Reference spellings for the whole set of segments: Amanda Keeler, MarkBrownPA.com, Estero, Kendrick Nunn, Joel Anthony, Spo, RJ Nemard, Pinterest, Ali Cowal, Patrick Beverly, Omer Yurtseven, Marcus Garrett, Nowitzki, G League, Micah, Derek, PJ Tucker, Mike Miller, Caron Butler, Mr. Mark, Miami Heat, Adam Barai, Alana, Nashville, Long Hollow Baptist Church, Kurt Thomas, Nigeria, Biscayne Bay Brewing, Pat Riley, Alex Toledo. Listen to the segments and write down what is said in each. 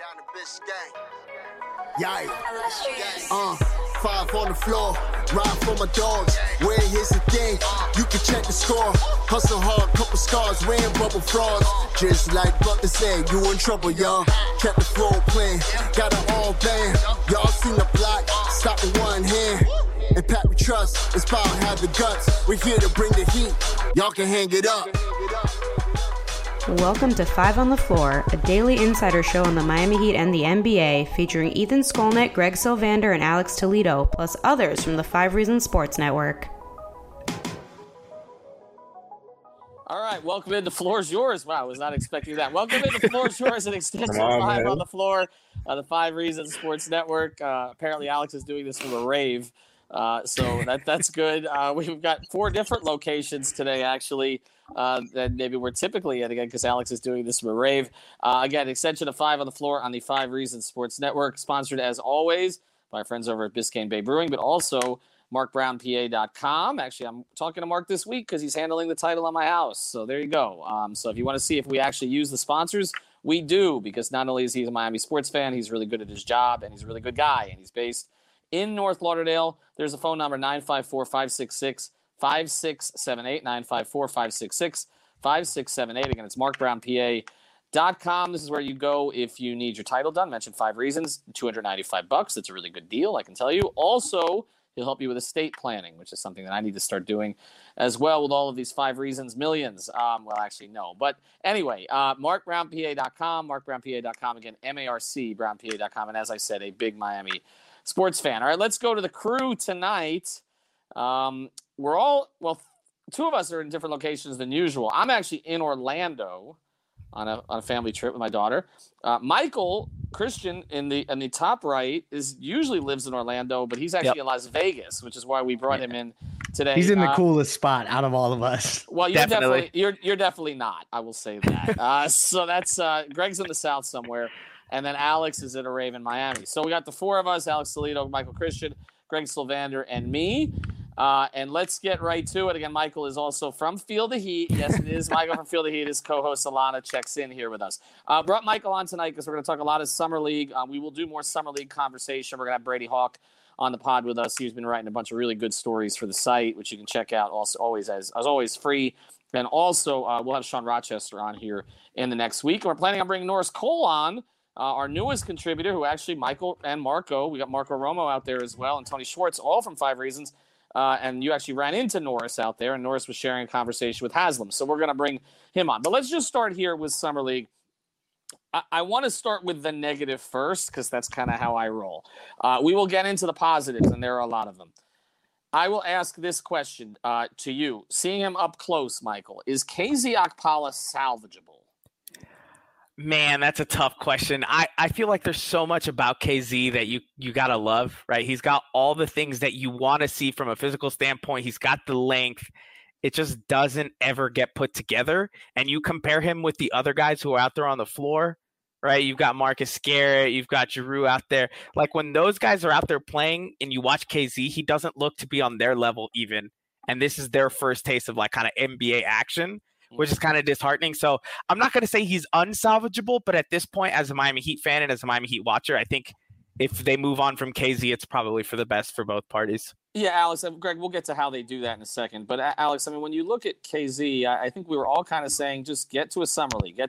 Down to Biscayne. Yikes. 5 on the floor. Ride for my dogs. Where here's the thing. You can check the score. Hustle hard, couple scars, wearing bubble frogs. Just like Butler said, you in trouble, y'all. Kept the floor playing. Got it all banned. Y'all seen the block. Stop with one hand. And Pat, we trust. It's power, have the guts. We're here to bring the heat. Y'all can hang it up. Welcome to Five on the Floor, a daily insider show on the Miami Heat and the NBA, featuring Ethan Skolnick, Greg Sylvander, and Alex Toledo, plus others from the Five Reasons Sports Network. All right, welcome in. The floor is yours. Wow, I was not expecting that. Welcome in. The floor is yours, an extension Five on the Floor, the Five Reasons Sports Network. Apparently, Alex is doing this from a rave, so that's good. We've got four different locations today, actually. Then maybe we're typically at again because Alex is doing this from a rave. Again, extension of Five on the Floor on the Five Reasons Sports Network, sponsored as always by our friends over at Biscayne Bay Brewing, but also MarkBrownPA.com. Actually, I'm talking to Mark this week because he's handling the title on my house. So there you go. So if you want to see if we actually use the sponsors, we do, because not only is he a Miami sports fan, he's really good at his job and he's a really good guy, and he's based in North Lauderdale. There's a phone number 954-566-5678. 5678 954-566 5678. Again, it's markbrownpa.com. This is where you go if you need your title done. Mention Five Reasons, $295. That's a really good deal, I can tell you. Also, he'll help you with estate planning, which is something that I need to start doing as well with all of these Five Reasons millions. Well, actually, no. But anyway, markbrownpa.com, markbrownpa.com. Again, M-A-R-C, brownpa.com. And as I said, a big Miami sports fan. All right, let's go to the crew tonight. We're all, well, two of us are in different locations than usual. I'm actually in Orlando on a family trip with my daughter. Michael Christian in the top right is usually lives in Orlando, but he's actually in Las Vegas, which is why we brought him in today. He's in the coolest spot out of all of us. Well, you're definitely not. I will say that. So that's Greg's in the South somewhere, and then Alex is at a rave in Miami. So we got the four of us: Alex Toledo, Michael Christian, Greg Sylvander, and me. And let's get right to it. Again, Michael is also from Feel the Heat. Yes, it is. Michael from Feel the Heat. His co-host Alana checks in here with us. Brought Michael on tonight because we're going to talk a lot of Summer League. We will do more Summer League conversation. We're going to have Brady Hawk on the pod with us. He's been writing a bunch of really good stories for the site, which you can check out also always as always free. And also we'll have Sean Rochester on here in the next week. We're planning on bringing Norris Cole on, our newest contributor, who actually Michael and Marco. We got Marco Romo out there as well, and Tony Schwartz, all from Five Reasons. And you actually ran into Norris out there, and Norris was sharing a conversation with Haslam. So we're going to bring him on. But let's just start here with Summer League. I want to start with the negative first because that's kind of how I roll. We will get into the positives, and there are a lot of them. I will ask this question to you. Seeing him up close, Michael, is KZ Okpala salvageable? Man, that's a tough question. I feel like there's so much about KZ that you got to love, right? He's got all the things that you want to see from a physical standpoint. He's got the length. It just doesn't ever get put together. And you compare him with the other guys who are out there on the floor, right? You've got Marcus Garrett. You've got Giroux out there. Like when those guys are out there playing and you watch KZ, he doesn't look to be on their level even. And this is their first taste of like kind of NBA action, which is kind of disheartening. So I'm not going to say he's unsalvageable, but at this point, as a Miami Heat fan and as a Miami Heat watcher, I think if they move on from KZ, it's probably for the best for both parties. Yeah, Alex, Greg, we'll get to how they do that in a second. But Alex, I mean, when you look at KZ, I think we were all kind of saying, just get to a summer league, or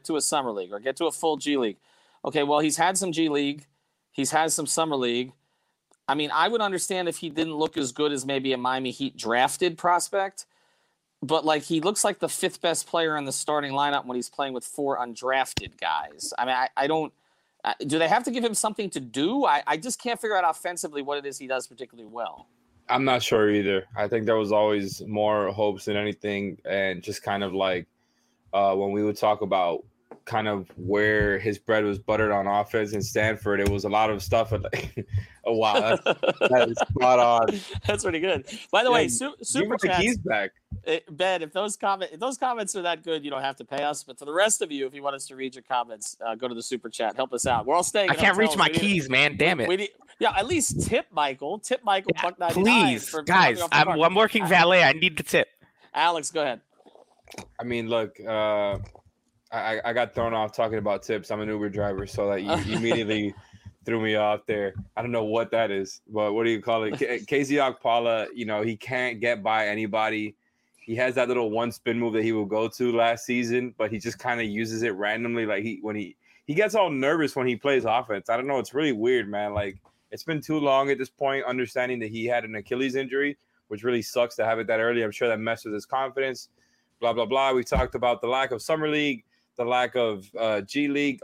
get to a full G League. Okay, well, he's had some G League. He's had some summer league. I mean, I would understand if he didn't look as good as maybe a Miami Heat drafted prospect. But, like, he looks like the fifth best player in the starting lineup when he's playing with four undrafted guys. I mean, I don't – do they have to give him something to do? I just can't figure out offensively what it is he does particularly well. I'm not sure either. I think there was always more hopes than anything, and just kind of like when we would talk about kind of where his bread was buttered on offense in Stanford, it was a lot of stuff. Like, oh, wow. That is spot on. That's pretty good. By the way, super chat. He's back. Ben, if those comments are that good, you don't have to pay us. But to the rest of you, if you want us to read your comments, go to the super chat. Help us out. We're all staying. I can't reach my keys, man. Damn it. At least tip Michael. Tip Michael. Yeah, please, guys. I'm working valet. I need the tip. Alex, go ahead. I mean, look, I got thrown off talking about tips. I'm an Uber driver, so that you immediately threw me off there. I don't know what that is, but what do you call it? KZ Okpala, you know, he can't get by anybody. He has that little one spin move that he will go to last season, but he just kind of uses it randomly. Like he gets all nervous when he plays offense. I don't know. It's really weird, man. Like, it's been too long at this point, understanding that he had an Achilles injury, which really sucks to have it that early. I'm sure that messed with his confidence, blah, blah, blah. We talked about the lack of Summer League, the lack of G League.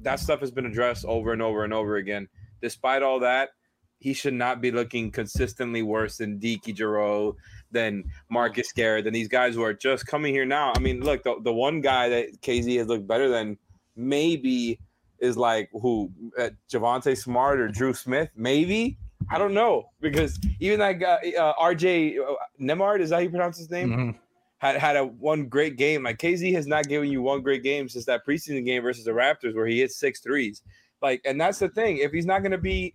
That stuff has been addressed over and over and over again. Despite all that, he should not be looking consistently worse than Deke Giroux, than Marcus Garrett, than these guys who are just coming here now. I mean, look, the one guy that KZ has looked better than maybe is like Javonte Smart or Drew Smith, maybe. I don't know, because even that guy, RJ Nemard, is that how you pronounce his name? Mm-hmm. Had a one great game. Like, KZ has not given you one great game since that preseason game versus the Raptors where he hit 6 threes. Like, and that's the thing. If he's not going to be,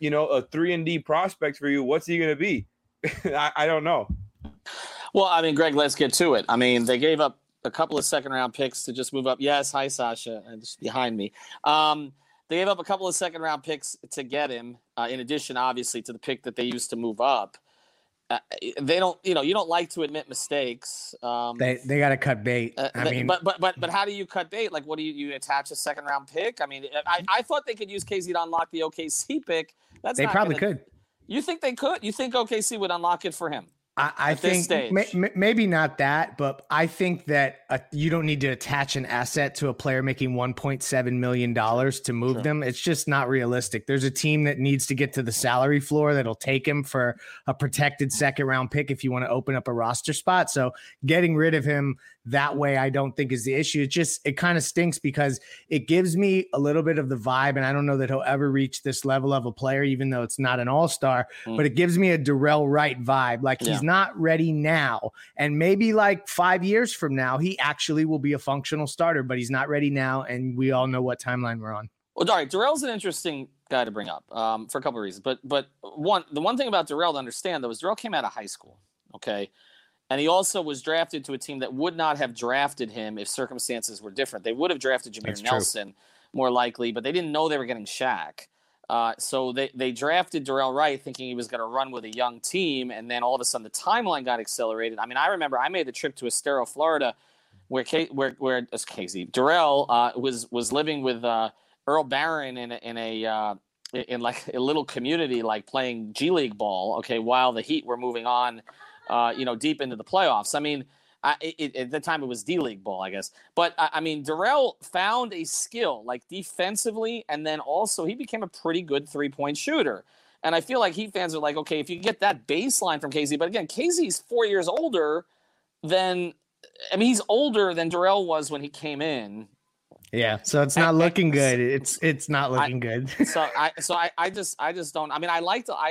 you know, a 3-and-D prospect for you, what's he going to be? I don't know. Well, I mean, Greg, let's get to it. I mean, they gave up a couple of second-round picks to just move up. Yes, hi, Sasha, just behind me. They gave up a couple of second-round picks to get him, in addition, obviously, to the pick that they used to move up. They don't, you know, you don't like to admit mistakes. They got to cut bait. But how do you cut bait? Like, what do you attach a second round pick? I mean, I thought they could use KZ to unlock the OKC pick. They probably could. You think they could? You think OKC would unlock it for him? I think maybe not that, but I think that you don't need to attach an asset to a player making $1.7 million to move them. It's just not realistic. There's a team that needs to get to the salary floor that'll take him for a protected second round pick if you want to open up a roster spot. So getting rid of him that way, I don't think is the issue. It kind of stinks because it gives me a little bit of the vibe, and I don't know that he'll ever reach this level of a player, even though it's not an all-star, but it gives me a Durrell Wright vibe. Like, he's not ready now. And maybe like 5 years from now, he actually will be a functional starter, but he's not ready now. And we all know what timeline we're on. Well, all right. Durrell's an interesting guy to bring up for a couple of reasons. But the one thing about Durrell to understand, though, is Durrell came out of high school. Okay. And he also was drafted to a team that would not have drafted him if circumstances were different. They would have drafted Jameer Nelson more likely, but they didn't know they were getting Shaq. So they drafted Durrell Wright thinking he was going to run with a young team, and then all of a sudden the timeline got accelerated. I mean, I remember I made the trip to Estero, Florida, where Durrell was living with Earl Barron in like a little community, like playing G League ball. Okay, while the Heat were moving on. Deep into the playoffs. I mean, at the time it was D-League ball, I guess. But, I mean, Durrell found a skill, like, defensively, and then also he became a pretty good three-point shooter. And I feel like Heat fans are like, okay, if you get that baseline from KZ. But, again, KZ's 4 years older than – I mean, he's older than Durrell was when he came in. Yeah, so it's not looking good. It's not looking good. So I just don't. I mean, I'm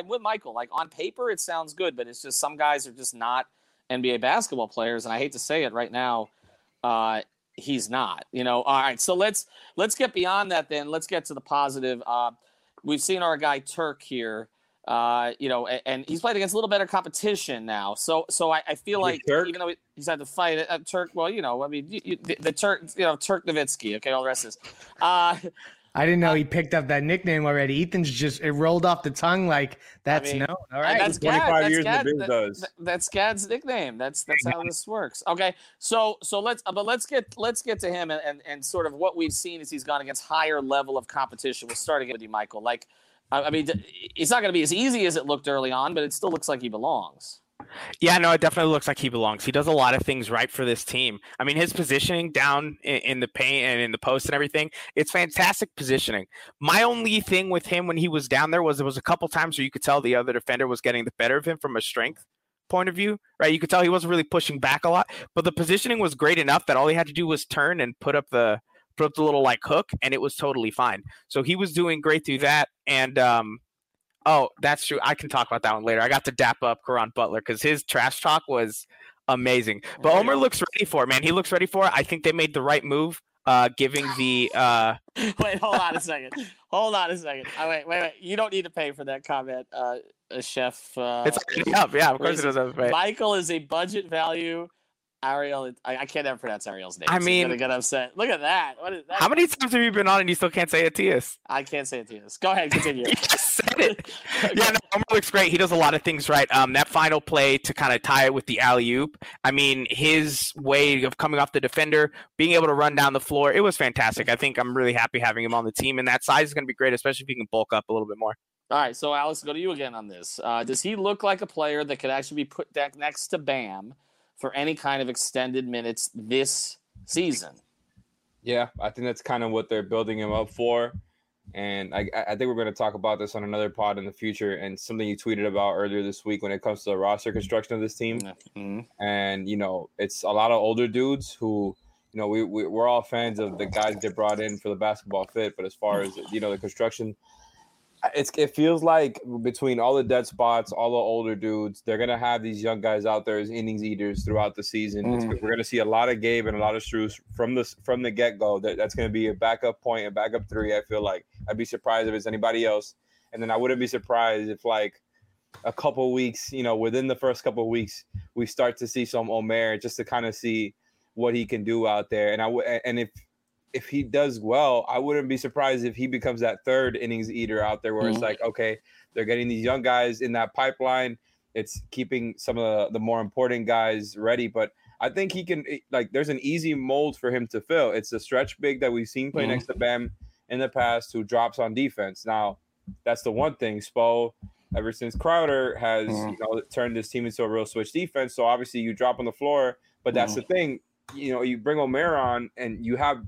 with Michael. Like, on paper, it sounds good, but it's just some guys are just not NBA basketball players, and I hate to say it right now, he's not. You know. All right, so let's get beyond that. Then let's get to the positive. We've seen our guy Turk here. And he's played against a little better competition now. So I feel like Turk? Even though he's had to fight Turk, well, you know, I mean, the Turk, you know, Turk Nowitzki. Okay, all the rest is. I didn't know he picked up that nickname already. Ethan's just it rolled off the tongue like that's known. All right, that's 25 years in the biz does. That's Gad's nickname. That's how this works. Okay, so let's get to him and sort of what we've seen as he's gone against higher level of competition. We'll start again with you, Michael. Like. I mean, it's not going to be as easy as it looked early on, but it still looks like he belongs. Yeah, no, it definitely looks like he belongs. He does a lot of things right for this team. I mean, his positioning down in the paint and in the post and everything, it's fantastic positioning. My only thing with him when he was down there was a couple times where you could tell the other defender was getting the better of him from a strength point of view, right? You could tell he wasn't really pushing back a lot, but the positioning was great enough that all he had to do was turn and put up the little like hook, and it was totally fine. So he was doing great through that. And that's true. I can talk about that one later. I got to dap up Caron Butler because his trash talk was amazing. But Omer looks ready for it, man. He looks ready for it. I think they made the right move, giving the Wait, hold on a second. Wait. You don't need to pay for that comment, Chef. It's up. Yeah, of course it doesn't. Michael is a budget value Ariel, I can't ever pronounce Ariel's name. I mean, I got upset. Look at that. What is that? How many times have you been on and you still can't say Atias? I can't say Atias. Go ahead, continue. You just said it. Okay. Yeah, no, Omer looks great. He does a lot of things right. That final play to kind of tie it with the alley-oop. I mean, his way of coming off the defender, being able to run down the floor, it was fantastic. I think I'm really happy having him on the team, and that size is going to be great, especially if he can bulk up a little bit more. All right, so Alex, go to you again on this. Does he look like a player that could actually be put next to Bam for any kind of extended minutes this season? Yeah, I think that's kind of what they're building him up for. And I think we're going to talk about this on another pod in the future, and something you tweeted about earlier this week when it comes to the roster construction of this team. Mm-hmm. And, you know, it's a lot of older dudes who, you know, we're all fans of the guys that brought in for the basketball fit. But as far as, you know, the construction, it feels like between all the dead spots, all the older dudes, they're going to have these young guys out there as innings eaters throughout the season. We're going to see a lot of Gabe and a lot of Strus from the get-go. That's going to be a backup point, a backup three, I feel like. I'd be surprised if it's anybody else. And then I wouldn't be surprised if, like, a couple weeks, you know, within the first couple weeks, we start to see some Omer just to kind of see what he can do out there. And if he does well, I wouldn't be surprised if he becomes that third innings eater out there where it's like, okay, they're getting these young guys in that pipeline. It's keeping some of the more important guys ready. But I think he can, like, there's an easy mold for him to fill. It's the stretch big that we've seen play next to Bam in the past who drops on defense. Now, that's the one thing. Spo, ever since Crowder has you know, turned this team into a real switch defense, so obviously you drop on the floor. But that's the thing. You know, you bring Omer on and you have –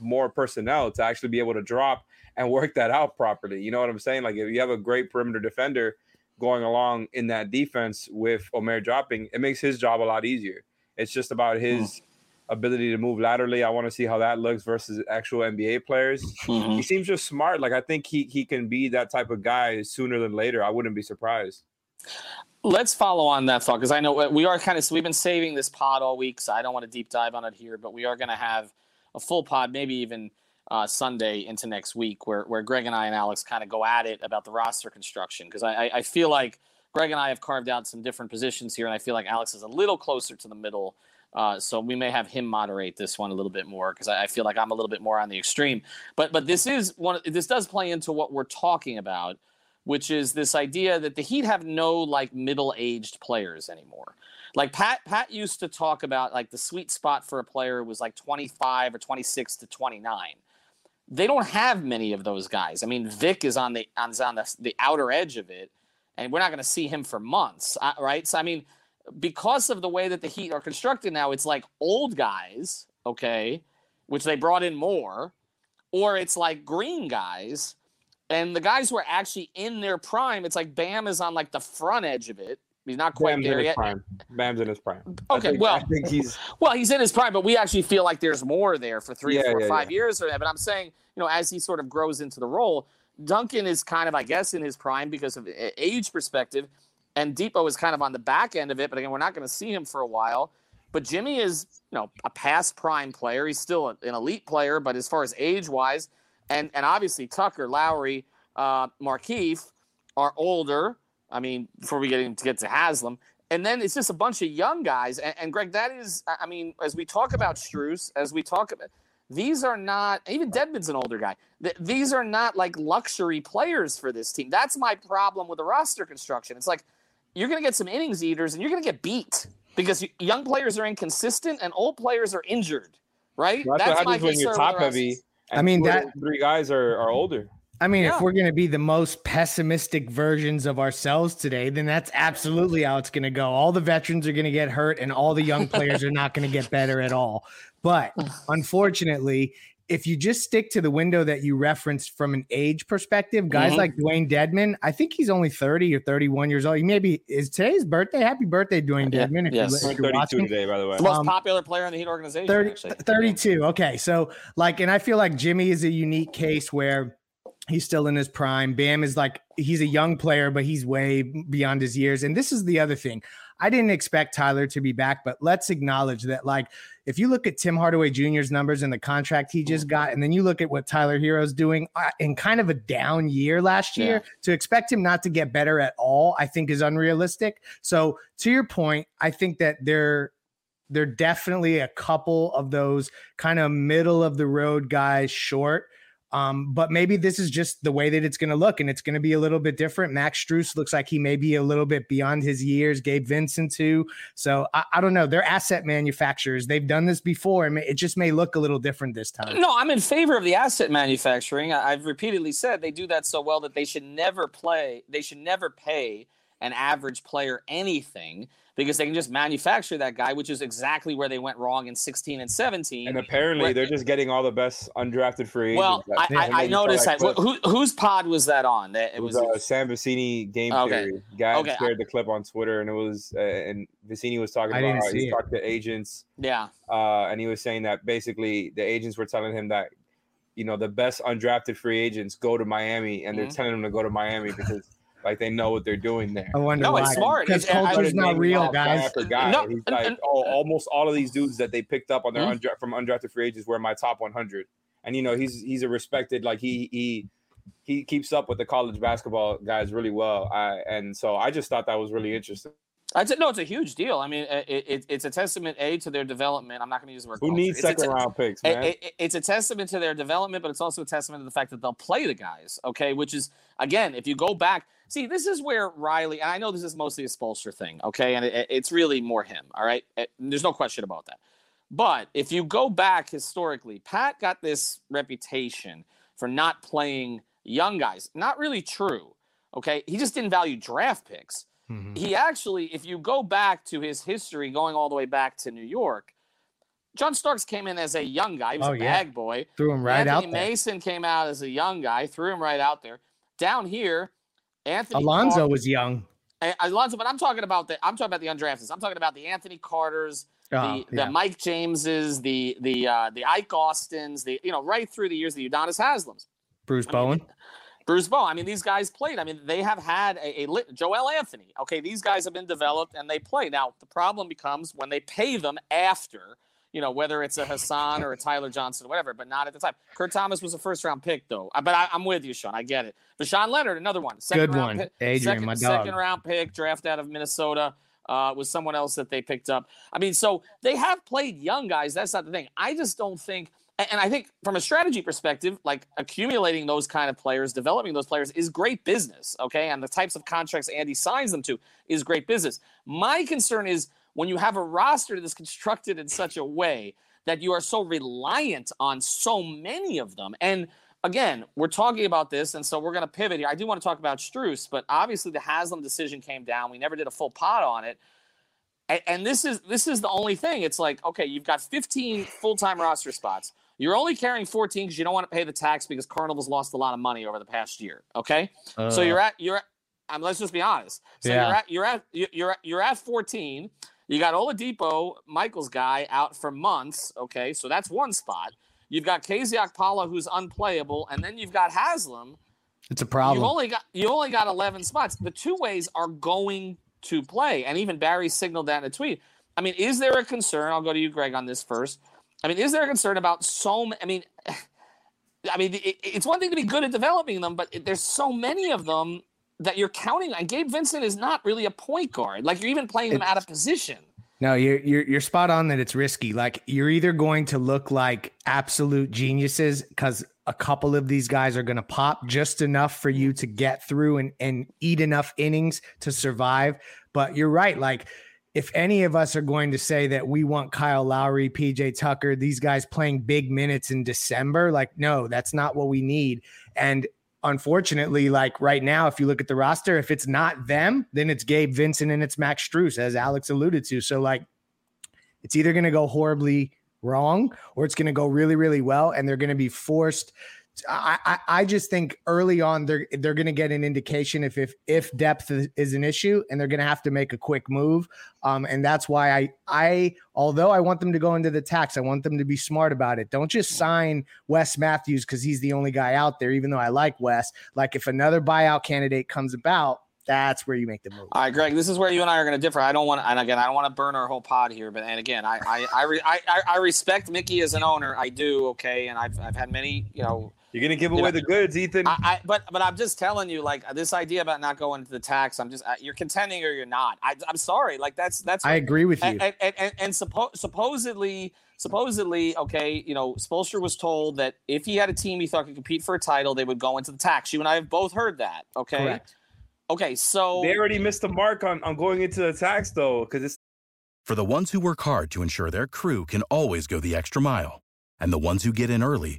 more personnel to actually be able to drop and work that out properly. You know what I'm saying? Like, if you have a great perimeter defender going along in that defense with Omer dropping, it makes his job a lot easier. It's just about his ability to move laterally. I want to see how that looks versus actual NBA players. He seems just smart. Like, I think he can be that type of guy sooner than later. I wouldn't be surprised. Let's follow on that thought, because I know we've been saving this pod all week, so I don't want to deep dive on it here, but we are going to have a full pod, maybe even Sunday into next week, where Greg and I and Alex kind of go at it about the roster construction. Because I feel like Greg and I have carved out some different positions here, and I feel like Alex is a little closer to the middle. So we may have him moderate this one a little bit more, because I feel like I'm a little bit more on the extreme. But this does play into what we're talking about, which is this idea that the Heat have no, like, middle-aged players anymore. Like, Pat used to talk about, like, the sweet spot for a player was, like, 25 or 26 to 29. They don't have many of those guys. I mean, Vic is on the outer edge of it, and we're not going to see him for months, right? So, I mean, because of the way that the Heat are constructed now, it's like old guys, okay, which they brought in more, or it's like green guys. And the guys who are actually in their prime, it's like Bam is on, like, the front edge of it. He's not quite there yet. Bam's in his prime. Okay, I think he's in his prime, but we actually feel like there's more there for 3, 4, 5 years or that. But I'm saying, you know, as he sort of grows into the role, Duncan is kind of, I guess, in his prime because of age perspective, and Depot is kind of on the back end of it. But again, we're not going to see him for a while. But Jimmy is, you know, a past prime player. He's still an elite player, but as far as age wise. And obviously Tucker, Lowry, Markeith are older. I mean, before we get to Haslam. And then it's just a bunch of young guys. And Greg, that is, I mean, as we talk about Strus, as we talk about, these are not, even Dedmon's an older guy. These are not, like, luxury players for this team. That's my problem with the roster construction. It's like, you're going to get some innings eaters and you're going to get beat because young players are inconsistent and old players are injured, right? Well, that's what happens when you're top heavy. And I mean, that three guys are older. I mean, if we're going to be the most pessimistic versions of ourselves today, then that's absolutely how it's going to go. All the veterans are going to get hurt and all the young players are not going to get better at all. But unfortunately, if you just stick to the window that you referenced from an age perspective, guys like Dwyane Dedmon, I think he's only 30 or 31 years old. He maybe is today's birthday. Happy birthday, Dwyane Dedmon. Yes. If you're 32 watching. Today, by the way. The most popular player in the Heat organization. 32. Okay. So, like, and I feel like Jimmy is a unique case where he's still in his prime. Bam is like, he's a young player, but he's way beyond his years. And this is the other thing. I didn't expect Tyler to be back, but let's acknowledge that, like, if you look at Tim Hardaway Jr.'s numbers and the contract he just got, and then you look at what Tyler Herro's doing in kind of a down year last year, to expect him not to get better at all, I think is unrealistic. So to your point, I think that they're They're definitely a couple of those kind of middle of the road guys short. But maybe this is just the way that it's going to look, and it's going to be a little bit different. Max Strus looks like he may be a little bit beyond his years. Gabe Vincent too. So I don't know. They're asset manufacturers. They've done this before, and it just may look a little different this time. No, I'm in favor of the asset manufacturing. I've repeatedly said they do that so well that they should never play. They should never pay an average player anything, because they can just manufacture that guy, which is exactly where they went wrong in 16 and 17. And apparently they're just getting all the best undrafted free agents. Well, I noticed that. Whose pod was that on? It was Sam Vecini Game Theory. Guy shared the clip on Twitter, and it was and Vecini was talking about how he talked to agents. Yeah. And he was saying that basically the agents were telling him that, you know, the best undrafted free agents go to Miami, and they're telling them to go to Miami because – like they know what they're doing there. I wonder why. It's smart. Because culture's not real, guys. No, he's like, almost all of these dudes that they picked up on their from undrafted free agents were in my top 100. And you know, he's a respected, like he keeps up with the college basketball guys really well. And so I just thought that was really interesting. I'd say, no, it's a huge deal. I mean, it's a testament, A, to their development. I'm not going to use the word culture. Who needs second-round picks, man? It's a testament to their development, but it's also a testament to the fact that they'll play the guys, okay, which is, again, if you go back – see, this is where Riley – and I know this is mostly a Spoelstra thing, okay, and it's really more him, all right? There's no question about that. But if you go back historically, Pat got this reputation for not playing young guys. Not really true, okay? He just didn't value draft picks. Mm-hmm. He actually, if you go back to his history, going all the way back to New York, John Starks came in as a young guy. He was bag boy. Threw him right out there. Anthony Mason came out as a young guy. Threw him right out there. Down here, Anthony Alonzo was young. Alonzo, but I'm talking about the undrafteds. I'm talking about the Anthony Carters, the Mike Jameses, the Ike Austins, right through the years, the Udonis Haslams, Bruce Bowen. Bruce Bowen. I mean, these guys played. I mean, they have had a Joel Anthony. Okay, these guys have been developed and they play. Now, the problem becomes when they pay them after, you know, whether it's a Hassan or a Tyler Johnson, whatever, but not at the time. Kurt Thomas was a first-round pick, though. But I'm with you, Sean. I get it. Vashawn Leonard, another one. Good round pick. Adrian, my dog. Second-round pick, drafted out of Minnesota, was someone else that they picked up. I mean, so they have played young guys. That's not the thing. I just don't think – and I think from a strategy perspective, like accumulating those kind of players, developing those players is great business, okay? And the types of contracts Andy signs them to is great business. My concern is when you have a roster that is constructed in such a way that you are so reliant on so many of them. And, again, we're talking about this, and so we're going to pivot here. I do want to talk about Strus, but obviously the Haslam decision came down. We never did a full pod on it. And this is the only thing. It's like, okay, you've got 15 full-time roster spots. You're only carrying 14 because you don't want to pay the tax because Carnival's lost a lot of money over the past year. Okay, so you're at, let's just be honest. So you're at 14. You got Oladipo, Michael's guy, out for months. Okay, so that's one spot. You've got KZ Okpala, who's unplayable, and then you've got Haslam. It's a problem. You only got 11 spots. The two ways are going to play, and even Barry signaled that in a tweet. I mean, is there a concern? I'll go to you, Greg, on this first. I mean, is there a concern about so many? I mean, it's one thing to be good at developing them, but there's so many of them that you're counting on. Gabe Vincent is not really a point guard. Like, you're even playing them out of position. No, you're spot on that it's risky. Like, you're either going to look like absolute geniuses because a couple of these guys are going to pop just enough for you to get through and eat enough innings to survive. But you're right. Like, if any of us are going to say that we want Kyle Lowry, PJ Tucker, these guys playing big minutes in December, like, no, that's not what we need. And unfortunately, like right now, if you look at the roster, if it's not them, then it's Gabe Vincent and it's Max Strus, as Alex alluded to. So like, it's either going to go horribly wrong or it's going to go really, really well. And they're going to be forced. I just think early on they're going to get an indication if depth is an issue, and they're going to have to make a quick move. And that's why I although I want them to go into the tax, I want them to be smart about it. Don't just sign Wes Matthews because he's the only guy out there, even though I like Wes. Like, if another buyout candidate comes about, that's where you make the move. All right, Greg, this is where you and I are going to differ. I don't want to, and again, I don't want to burn our whole pod here, but, and again, I respect Mickey as an owner. I do. Okay. And I've had many, you know, You're going to give away the goods, Ethan. But I'm just telling you, like, this idea about not going into the tax, I'm just, you're contending or you're not. I'm sorry. Like, that's. I agree with you. And supposedly, okay, you know, Spoelstra was told that if he had a team he thought could compete for a title, they would go into the tax. You and I have both heard that. Okay. Correct. Okay, so. They already missed the mark on going into the tax, though, because it's. For the ones who work hard to ensure their crew can always go the extra mile, and the ones who get in early,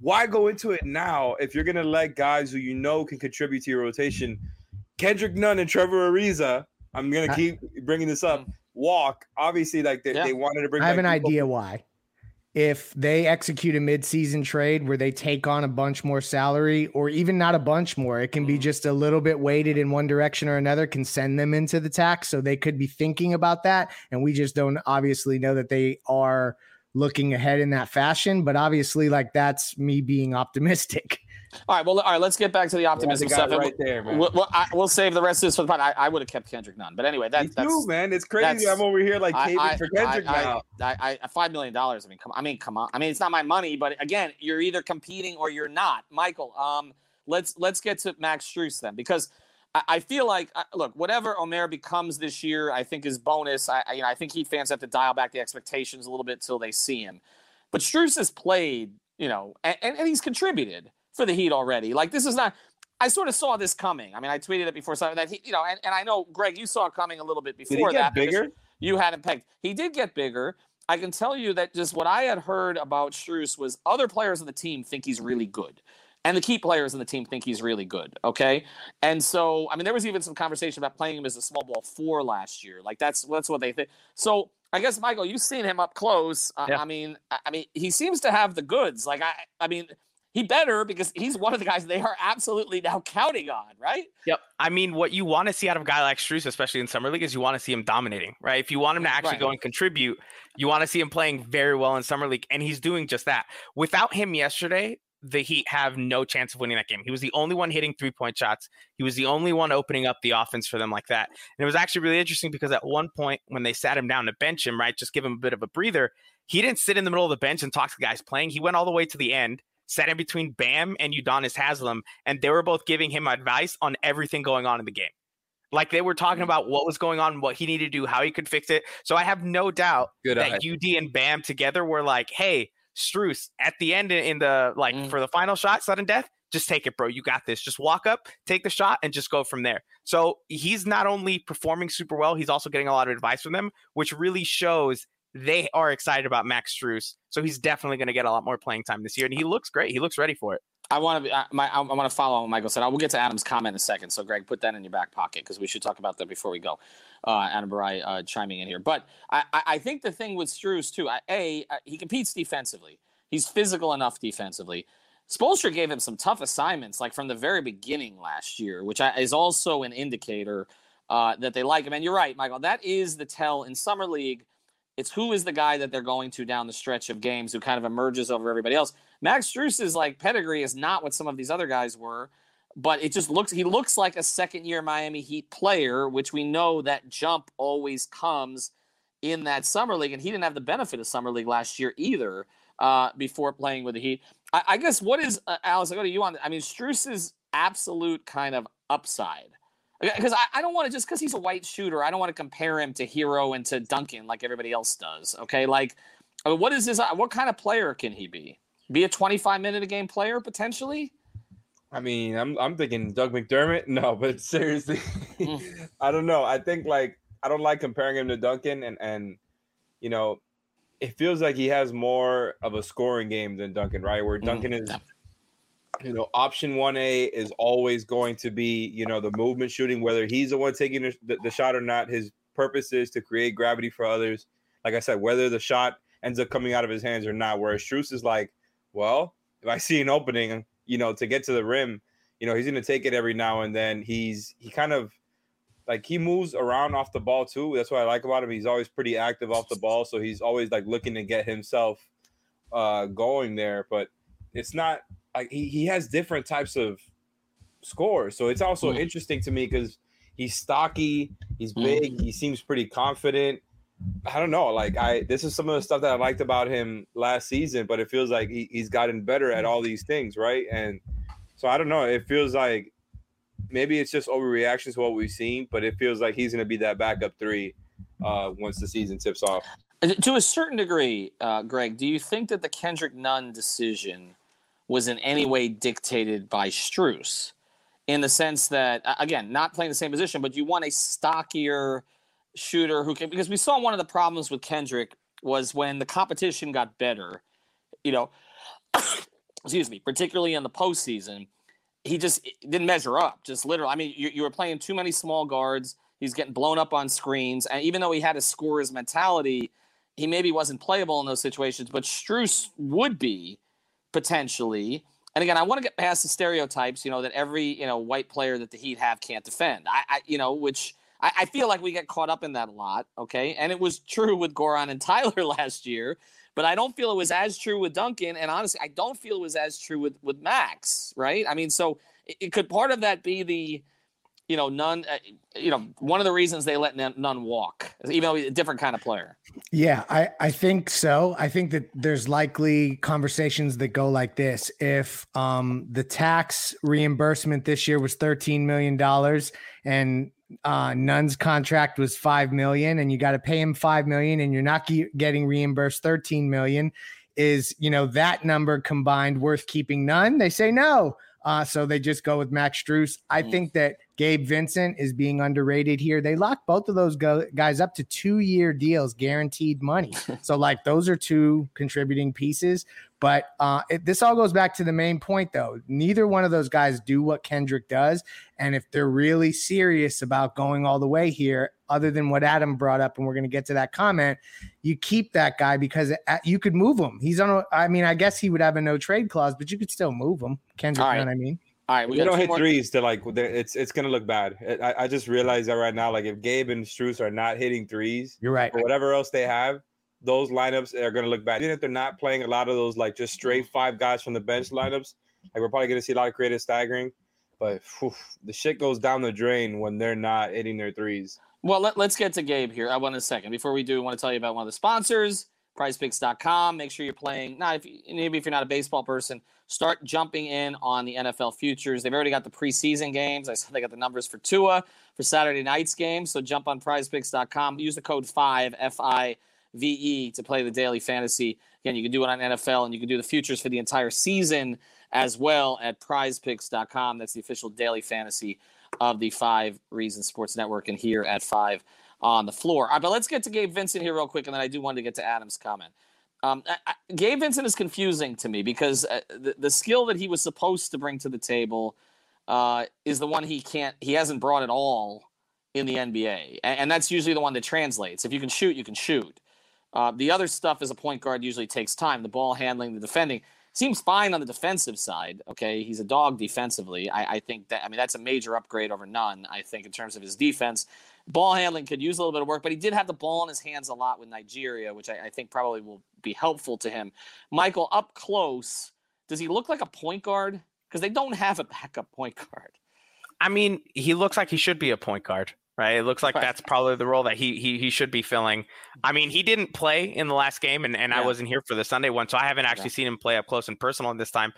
why go into it now if you're going to let guys who you know can contribute to your rotation? Kendrick Nunn and Trevor Ariza, I'm going to keep bringing this up, walk. Obviously, like, they wanted to bring I have an idea why. If they execute a midseason trade where they take on a bunch more salary, or even not a bunch more, it can be just a little bit weighted in one direction or another, can send them into the tax. So they could be thinking about that. And we just don't obviously know that they are – looking ahead in that fashion, but obviously, like, that's me being optimistic. All right, let's get back to the optimism stuff right there, man. We'll save the rest of this for the pod. I would have kept Kendrick Nunn, but anyway, that's man. It's crazy. I'm over here like caving for Kendrick now. $5 million. I mean, come on. I mean, it's not my money, but again, you're either competing or you're not, Michael. Let's get to Max Strus then, because I feel like, look, whatever Omer becomes this year, I think is bonus. I think Heat fans have to dial back the expectations a little bit till they see him. But Strus has played, you know, and he's contributed for the Heat already. Like, this is not. I sort of saw this coming. I mean, I tweeted it before something that he, you know, and I know, Greg, you saw it coming a little bit before. Did he get bigger? You had him pegged. He did get bigger. I can tell you that just what I had heard about Strus was other players on the team think he's really good. And the key players in the team think he's really good, okay? And so, I mean, there was even some conversation about playing him as a small ball four last year. Like, that's what they think. So, I guess, Michael, you've seen him up close. Yeah. I mean, he seems to have the goods. Like, I mean, he better, because he's one of the guys they are absolutely now counting on, right? Yep. I mean, what you want to see out of a guy like Strus, especially in summer league, is you want to see him dominating, right? If you want him to actually go and contribute, you want to see him playing very well in summer league, and he's doing just that. Without him yesterday, the Heat have no chance of winning that game. He was the only one hitting three-point shots. He was the only one opening up the offense for them like that. And it was actually really interesting, because at one point when they sat him down to bench him, right, just give him a bit of a breather, he didn't sit in the middle of the bench and talk to the guys playing. He went all the way to the end, sat in between Bam and Udonis Haslem, and they were both giving him advice on everything going on in the game. Like, they were talking about what was going on, what he needed to do, how he could fix it. So I have no doubt that UD and Bam together were like, hey, Strus at the end in the for the final shot, sudden death, just take it, bro. You got this. Just walk up, take the shot, and just go from there. So he's not only performing super well, he's also getting a lot of advice from them, which really shows they are excited about Max Strus. So he's definitely going to get a lot more playing time this year, and he looks great. He looks ready for it. I want to follow on what Michael said. I will get to Adam's comment in a second. So, Greg, put that in your back pocket, because we should talk about that before we go. Adam Barai chiming in here. But I think the thing with Strus, too, he competes defensively. He's physical enough defensively. Spoelstra gave him some tough assignments, like from the very beginning last year, which is also an indicator that they like him. And you're right, Michael. That is the tell in Summer League. It's who is the guy that they're going to down the stretch of games who kind of emerges over everybody else. Max Strus's like pedigree is not what some of these other guys were, but it just looks like a second-year Miami Heat player, which we know that jump always comes in that summer league, and he didn't have the benefit of summer league last year either before playing with the Heat. I guess what is Alex? I go to you on. I mean, Strus's absolute kind of upside. Because I don't want to just because he's a white shooter, I don't want to compare him to Herro and to Duncan like everybody else does. Okay, like, I mean, what is this? What kind of player can he be? Be a 25-minute-a-game player potentially? I mean, I'm thinking Doug McDermott. No, but seriously, I don't know. I think like I don't like comparing him to Duncan, and you know, it feels like he has more of a scoring game than Duncan, right? Where Duncan is. You know, option 1A is always going to be, you know, the movement shooting, whether he's the one taking the shot or not. His purpose is to create gravity for others. Like I said, whether the shot ends up coming out of his hands or not, whereas Strus is like, well, if I see an opening, you know, to get to the rim, you know, he's going to take it every now and then. He kind of like he moves around off the ball too. That's what I like about him. He's always pretty active off the ball, so he's always like looking to get himself going there. But it's not like he has different types of scores, so it's also interesting to me because he's stocky, he's big, he seems pretty confident. I don't know. Like this is some of the stuff that I liked about him last season, but it feels like he's gotten better at all these things, right? And so I don't know. It feels like maybe it's just overreaction to what we've seen, but it feels like he's going to be that backup three once the season tips off. To a certain degree, Greg, do you think that the Kendrick Nunn decision was in any way dictated by Strus in the sense that, again, not playing the same position, but you want a stockier shooter who can, because we saw one of the problems with Kendrick was when the competition got better, you know, excuse me, particularly in the postseason, he just didn't measure up. Just literally, I mean, you were playing too many small guards. He's getting blown up on screens, and even though he had a scorer's mentality, he maybe wasn't playable in those situations. But Strus would be potentially. And again, I want to get past the stereotypes, you know, that every white player that the Heat have can't defend. I feel like we get caught up in that a lot, okay? And it was true with Goran and Tyler last year, but I don't feel it was as true with Duncan, and honestly, I don't feel it was as true with Max, right? I mean, so it could part of that be the, Nunn, one of the reasons they let Nunn walk, even though he's a different kind of player. Yeah, I think so. I think that there's likely conversations that go like this. If the tax reimbursement this year was $13 million and Nunn's contract was $5 million, and you got to pay him $5 million, and you're not getting reimbursed $13 million. Is that number combined worth keeping Nunn? They say no, so they just go with Max Strus. I think that Gabe Vincent is being underrated here. They locked both of those guys up to 2-year deals, guaranteed money. So like those are two contributing pieces. But this all goes back to the main point, though. Neither one of those guys do what Kendrick does. And if they're really serious about going all the way here, other than what Adam brought up, and we're going to get to that comment, you keep that guy because you could move him. He's on. I mean, I guess he would have a no-trade clause, but you could still move him. Kendrick, right. You know what I mean? All right, we don't hit threes to like it's gonna look bad. I just realized that right now. Like if Gabe and Strus are not hitting threes, you're right. Or whatever else they have, those lineups are gonna look bad. Even if they're not playing a lot of those like just straight five guys from the bench lineups, like we're probably gonna see a lot of creative staggering. But the shit goes down the drain when they're not hitting their threes. Well, let's get to Gabe here. I want a second before we do. I want to tell you about one of the sponsors. Prizepicks.com. Make sure you're playing. Maybe if you're not a baseball person, start jumping in on the NFL futures. They've already got the preseason games. I saw they got the numbers for Tua for Saturday night's game. So jump on Prizepicks.com. Use the code 5, F-I-V-E, to play the daily fantasy. Again, you can do it on NFL, and you can do the futures for the entire season as well at Prizepicks.com. That's the official daily fantasy of the 5 Reasons Sports Network and here at 5 on the floor. All right, but let's get to Gabe Vincent here real quick, and then I do want to get to Adam's comment. Gabe Vincent is confusing to me because the skill that he was supposed to bring to the table is the one he hasn't brought at all in the NBA, and that's usually the one that translates. If you can shoot, you can shoot. The other stuff as a point guard usually takes time. The ball handling, the defending seems fine on the defensive side. Okay, he's a dog defensively. I think that that's a major upgrade over Nunn. I think in terms of his defense. Ball handling could use a little bit of work, but he did have the ball in his hands a lot with Nigeria, which I think probably will be helpful to him. Michael, up close, does he look like a point guard? Because they don't have a backup point guard. I mean, he looks like he should be a point guard, right? It looks like that's probably the role that he should be filling. I mean, he didn't play in the last game, and I wasn't here for the Sunday one, so I haven't actually seen him play up close and personal this time.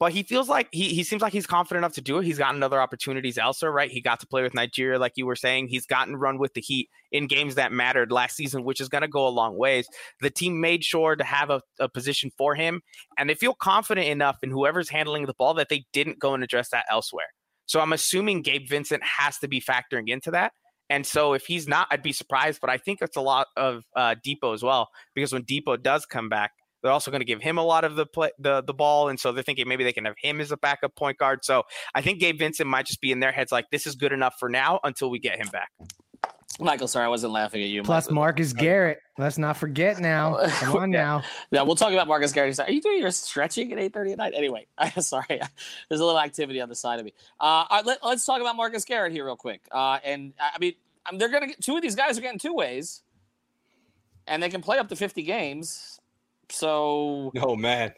But he feels like he seems like he's confident enough to do it. He's gotten other opportunities elsewhere, right? He got to play with Nigeria, like you were saying. He's gotten run with the Heat in games that mattered last season, which is going to go a long ways. The team made sure to have a position for him, and they feel confident enough in whoever's handling the ball that they didn't go and address that elsewhere. So I'm assuming Gabe Vincent has to be factoring into that. And so if he's not, I'd be surprised. But I think it's a lot of Depot as well, because when Depot does come back, they're also going to give him a lot of the ball, and so they're thinking maybe they can have him as a backup point guard. So I think Gabe Vincent might just be in their heads like, this is good enough for now until we get him back. Michael, sorry, I wasn't laughing at you. Plus Michael. Marcus Garrett. Let's not forget now. Come on now. Yeah, we'll talk about Marcus Garrett. Are you doing your stretching at 8:30 at night? Anyway, sorry. There's a little activity on the side of me. Let's talk about Marcus Garrett here real quick. They're going to get two of these guys are getting two ways, and they can play up to 50 games. So. Oh, man.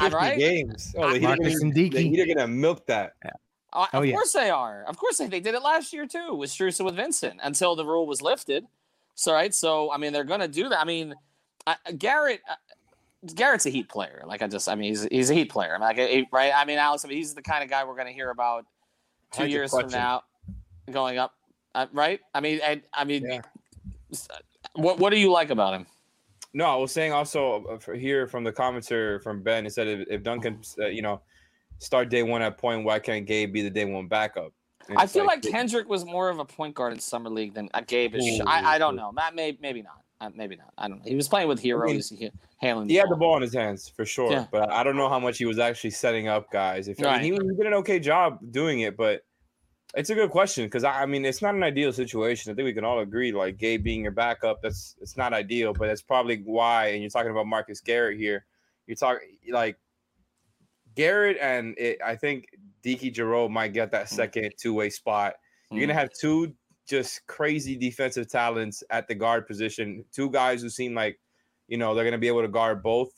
50 games. Oh, they're going to milk that. Yeah. Of course they are. Of course they did it last year too with Strus and with Vincent until the rule was lifted. So right, so I mean they're going to do that. I mean, Garrett's a Heat player. Like he's a Heat player. I'm like right. I mean Alex, he's the kind of guy we're going to hear about 2 years from now, going up. Right. I mean, what do you like about him? No, I was saying also here from the commenter from Ben. It said if Duncan, start day one at point, why can't Gabe be the day one backup? And I feel like Kendrick was more of a point guard in summer league than Gabe is. I don't know. Matt, maybe not. I don't know. He was playing with Herro. He had the ball in his hands for sure, but I don't know how much he was actually setting up guys. He did an okay job doing it, but it's a good question because it's not an ideal situation. I think we can all agree, like Gabe being your backup, it's not ideal, but that's probably why. And you're talking about Marcus Garrett here. You're talking like. Garrett and I think Deke Giroux might get that second two-way spot. You're going to have two just crazy defensive talents at the guard position, two guys who seem like, they're going to be able to guard both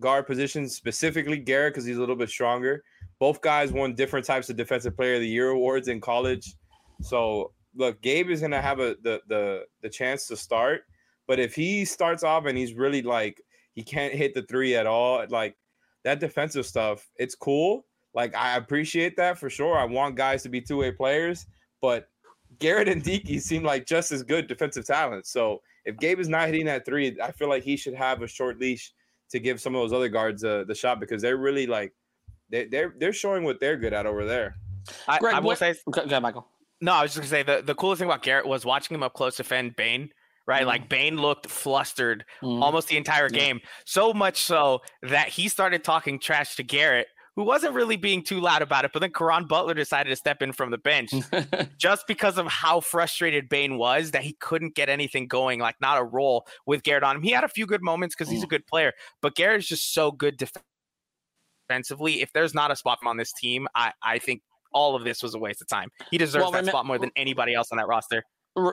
guard positions, specifically Garrett because he's a little bit stronger. Both guys won different types of Defensive Player of the Year awards in college. So, look, Gabe is going to have the chance to start, but if he starts off and he's really like he can't hit the three at all, like, that defensive stuff, it's cool. Like, I appreciate that for sure. I want guys to be two-way players, but Garrett and Deke seem like just as good defensive talent. So if Gabe is not hitting that three, I feel like he should have a short leash to give some of those other guards the shot because they're really like they're showing what they're good at over there. Greg, I will say – go ahead, Michael. No, I was just going to say the coolest thing about Garrett was watching him up close defend Bane. Right, like Bane looked flustered almost the entire game, so much so that he started talking trash to Garrett, who wasn't really being too loud about it. But then Caron Butler decided to step in from the bench just because of how frustrated Bane was that he couldn't get anything going, like not a roll with Garrett on him. He had a few good moments because he's a good player, but Garrett's just so good defensively. If there's not a spot on this team, I think all of this was a waste of time. He deserves that spot more than anybody else on that roster.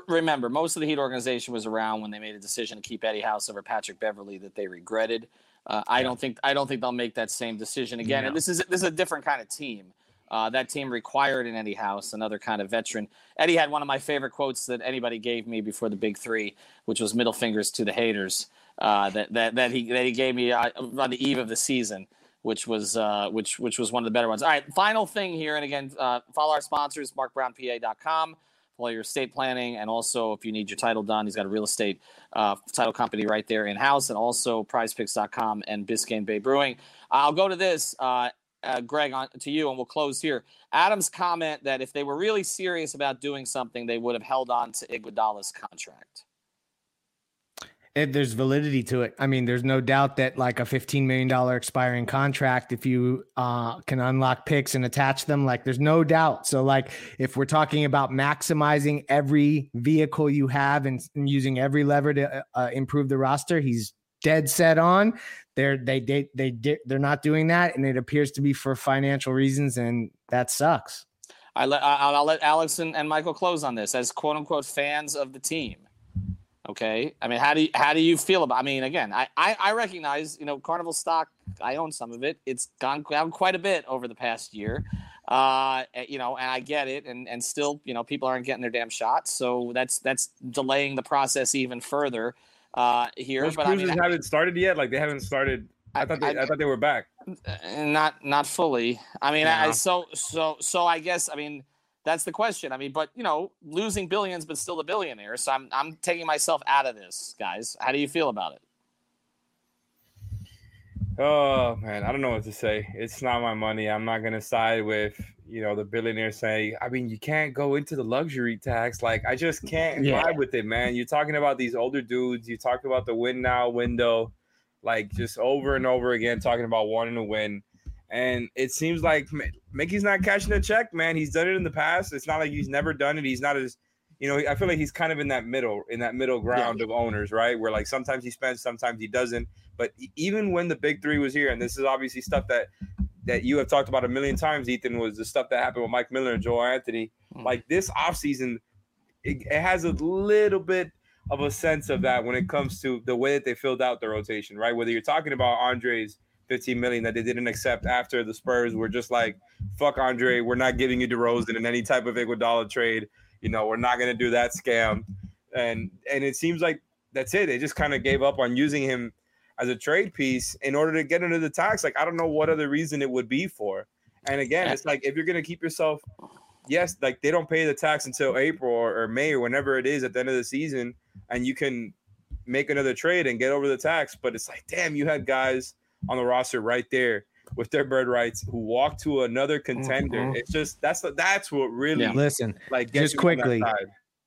Remember, most of the Heat organization was around when they made a decision to keep Eddie House over Patrick Beverly that they regretted. I don't think they'll make that same decision again. No. And this is a different kind of team. That team required an Eddie House, another kind of veteran. Eddie had one of my favorite quotes that anybody gave me before the Big Three, which was middle fingers to the haters that he gave me on the eve of the season, which was one of the better ones. All right, final thing here, and again, follow our sponsors, MarkBrownPA.com. All your estate planning, and also if you need your title done, he's got a real estate title company right there in-house, and also Prizepicks.com and Biscayne Bay Brewing. I'll go to this, Greg, on to you, and we'll close here. Adam's comment that if they were really serious about doing something, they would have held on to Iguodala's contract. There's validity to it. I mean, there's no doubt that like a $15 million expiring contract, if you can unlock picks and attach them, like there's no doubt. So like if we're talking about maximizing every vehicle you have and using every lever to improve the roster, he's dead set on. They're not doing that, and it appears to be for financial reasons, and that sucks. I'll let Alex and Michael close on this as quote unquote fans of the team. Okay. I mean, how do you feel about? I mean, again, I recognize Carnival stock. I own some of it. It's gone down quite a bit over the past year. And I get it. And still, people aren't getting their damn shots. So that's delaying the process even further here. Those cruises haven't started yet. Like they haven't started. I thought they were back. Not fully. I mean, yeah. So I guess. I mean. That's the question. I mean, but losing billions, but still a billionaire. So I'm taking myself out of this, guys. How do you feel about it? Oh man, I don't know what to say. It's not my money. I'm not gonna side with the billionaire saying. I mean, you can't go into the luxury tax. Like I just can't vibe with it, man. You're talking about these older dudes. You talked about the win now window, like just over and over again, talking about wanting to win. And it seems like Mickey's not cashing a check, man. He's done it in the past. It's not like he's never done it. He's not as you know, I feel like he's kind of in that middle ground of owners, right? Where like sometimes he spends, sometimes he doesn't. But even when the big three was here, and this is obviously stuff that you have talked about a million times, Ethan, was the stuff that happened with Mike Miller and Joel Anthony. Like this offseason, it has a little bit of a sense of that when it comes to the way that they filled out the rotation, right? Whether you're talking about Andre's $15 million that they didn't accept after the Spurs were just like, fuck Andre, we're not giving you DeRozan in any type of Iguodala trade. You know, we're not going to do that scam. And it seems like that's it. They just kind of gave up on using him as a trade piece in order to get into the tax. Like, I don't know what other reason it would be for. And again, it's like, if you're going to keep yourself, yes, like they don't pay the tax until April or May or whenever it is at the end of the season, and you can make another trade and get over the tax. But it's like, damn, you had guys on the roster right there with their bird rights who walked to another contender. Mm-hmm. It's just, that's what really, listen, like gets just quickly.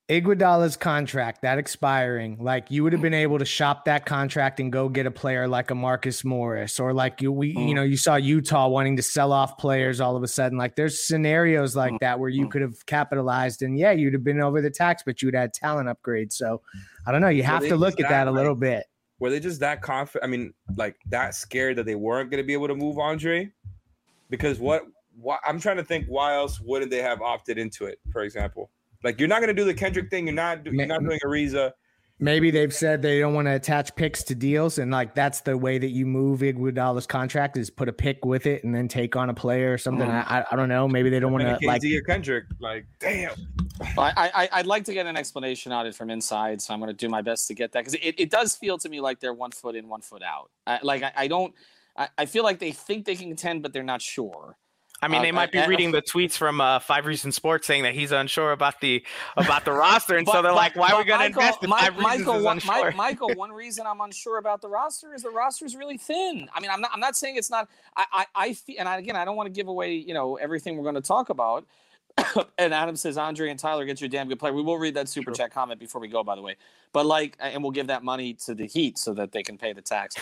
Iguodala's contract, that expiring, like you would have been able to shop that contract and go get a player like a Marcus Morris, or like you know, you saw Utah wanting to sell off players all of a sudden. Like there's scenarios like that where you could have capitalized and you'd have been over the tax, but you'd had talent upgrades. So I don't know. You have to look at that a little bit. Were they just that confident? I mean, like that scared that they weren't going to be able to move Andre? Because why, I'm trying to think why else wouldn't they have opted into it, for example? Like, you're not going to do the Kendrick thing. You're not doing Ariza. Maybe they've said they don't want to attach picks to deals. And, like, that's the way that you move Iguodala's contract is put a pick with it and then take on a player or something. I don't know. Maybe they don't want to, like – KZ or Kendrick. Like, damn. I'd like to get an explanation on it from inside, so I'm going to do my best to get that. Because it does feel to me like they're 1 foot in, 1 foot out. I feel like they think they can contend, but they're not sure. I mean, they might be reading the tweets from Five Reasons Sports saying that he's unsure about the roster, and so they're like, "Why are we going to invest?" Michael, one reason I'm unsure about the roster is the roster is really thin. I mean, I'm not saying it's not. I don't want to give away, you know, everything we're going to talk about. And Adam says Andre and Tyler get you a damn good player. We will read that super chat comment before we go, by the way. But like, and we'll give that money to the Heat so that they can pay the tax.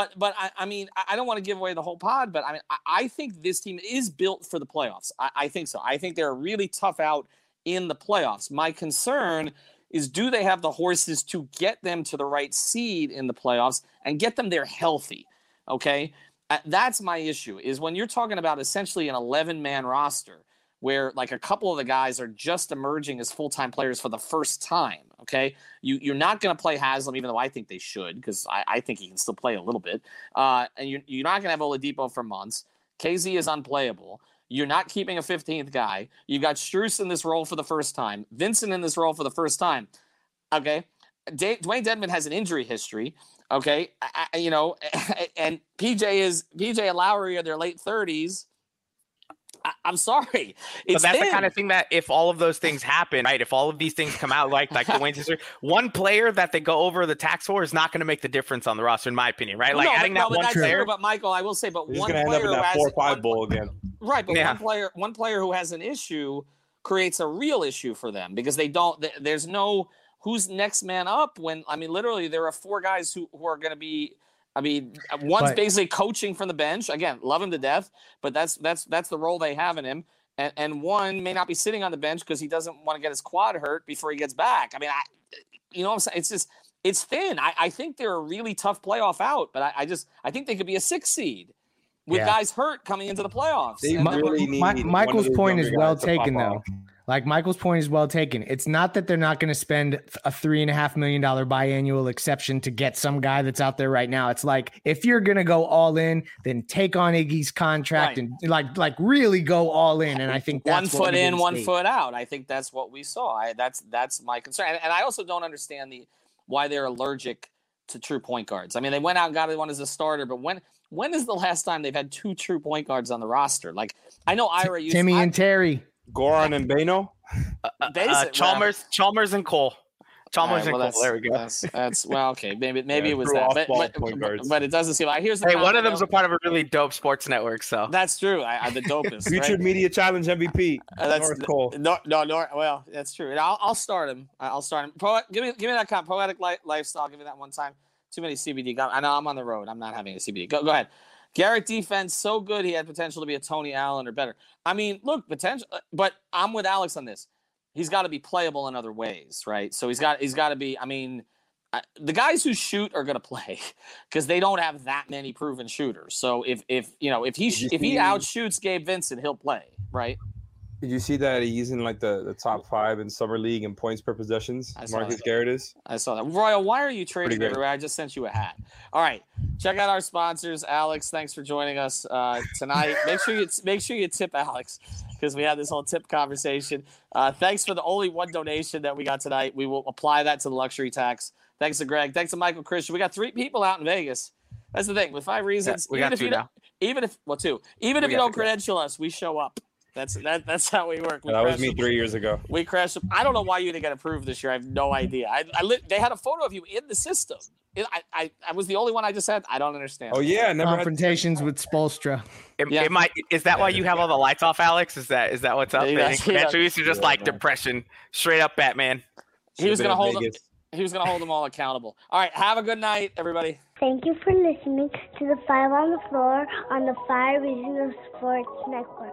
But I mean, I don't want to give away the whole pod, but I mean, I think this team is built for the playoffs. I think so. I think they're a really tough out in the playoffs. My concern is, do they have the horses to get them to the right seed in the playoffs and get them there healthy? Okay, that's my issue. Is when you're talking about essentially an 11-man roster where like a couple of the guys are just emerging as full-time players for the first time, okay? You're not going to play Haslam, even though I think they should, because I think he can still play a little bit. And you're not going to have Oladipo for months. KZ is unplayable. You're not keeping a 15th guy. You got Strus in this role for the first time. Vincent in this role for the first time, okay? Dwyane Dedmon has an injury history, okay? You know, and PJ and Lowry are their late 30s. I'm sorry. But that's the kind of thing that if all of those things happen, right, if all of these things come out like the Wayne sister, one player that they go over the tax for is not going to make the difference on the roster, in my opinion, right? Like one player. True, but Michael, I will say, but he's one player end up in that 4-5 bowl again. Right, but one player who has an issue creates a real issue for them because they don't – there's no – who's next man up when – I mean, literally there are four guys who are going to be – I mean, one's basically coaching from the bench. Again, love him to death, but that's the role they have in him. And one may not be sitting on the bench because he doesn't want to get his quad hurt before he gets back. I mean, you know what I'm saying? It's just, it's thin. I think they're a really tough playoff out, but I think they could be a 6 seed with guys hurt coming into the playoffs. Michael's point is well taken, though. Like Michael's point is well taken. It's not that they're not going to spend a $3.5 million biannual exception to get some guy that's out there right now. It's like, if you're going to go all in, then take on Iggy's contract and like really go all in. And I think that's 1 foot in, 1 foot out. I think that's what we saw. That's my concern. And I also don't understand why they're allergic to true point guards. I mean, they went out and got one as a starter, but when is the last time they've had two true point guards on the roster? Like, I know Ira used Timmy and Terry. Goran and Bano, Chalmers and Cole. Cole. There we go. That's well, okay. Maybe it was that, but it doesn't seem like. Here's the one of them's a part of a really dope sports network, so that's true. I'm the dopest. Future Media Challenge MVP. Norris Cole. No. Well, that's true. And I'll start him. Give me that comp. Poetic lifestyle. Give me that one time. Too many CBD. I know I'm on the road. I'm not having a CBD. Go ahead. Garrett defense so good he had potential to be a Tony Allen or better. I mean, look, potential, but I'm with Alex on this. he's got to be playable in other ways, right? So he's got to be, I mean, the guys who shoot are going to play because they don't have that many proven shooters. So if he outshoots Gabe Vincent, he'll play, right? Did you see that he's in like the top five in summer league in points per possessions? Marcus Garrett is. I saw that. Royal, why are you trading everywhere? I just sent you a hat. All right, check out our sponsors. Alex, thanks for joining us tonight. Make sure you tip Alex because we had this whole tip conversation. Thanks for the only one donation that we got tonight. We will apply that to the luxury tax. Thanks to Greg. Thanks to Michael Christian. We got three people out in Vegas. That's the thing with 5 reasons. Yeah, we got two now. Even if you don't credential us, we show up. That's how we work. That was me 3 years ago. We crashed. I don't know why you didn't get approved this year. I have no idea. They had a photo of you in the system. I was the only one I just had. I don't understand. Oh yeah, never confrontations with Spoelstra. Is that why you have all the lights off, Alex? Is that what's up? Depression, straight up Batman. He was going to hold them all accountable. All right, have a good night, everybody. Thank you for listening to the Five on the Floor on the 5 Regional Sports Network.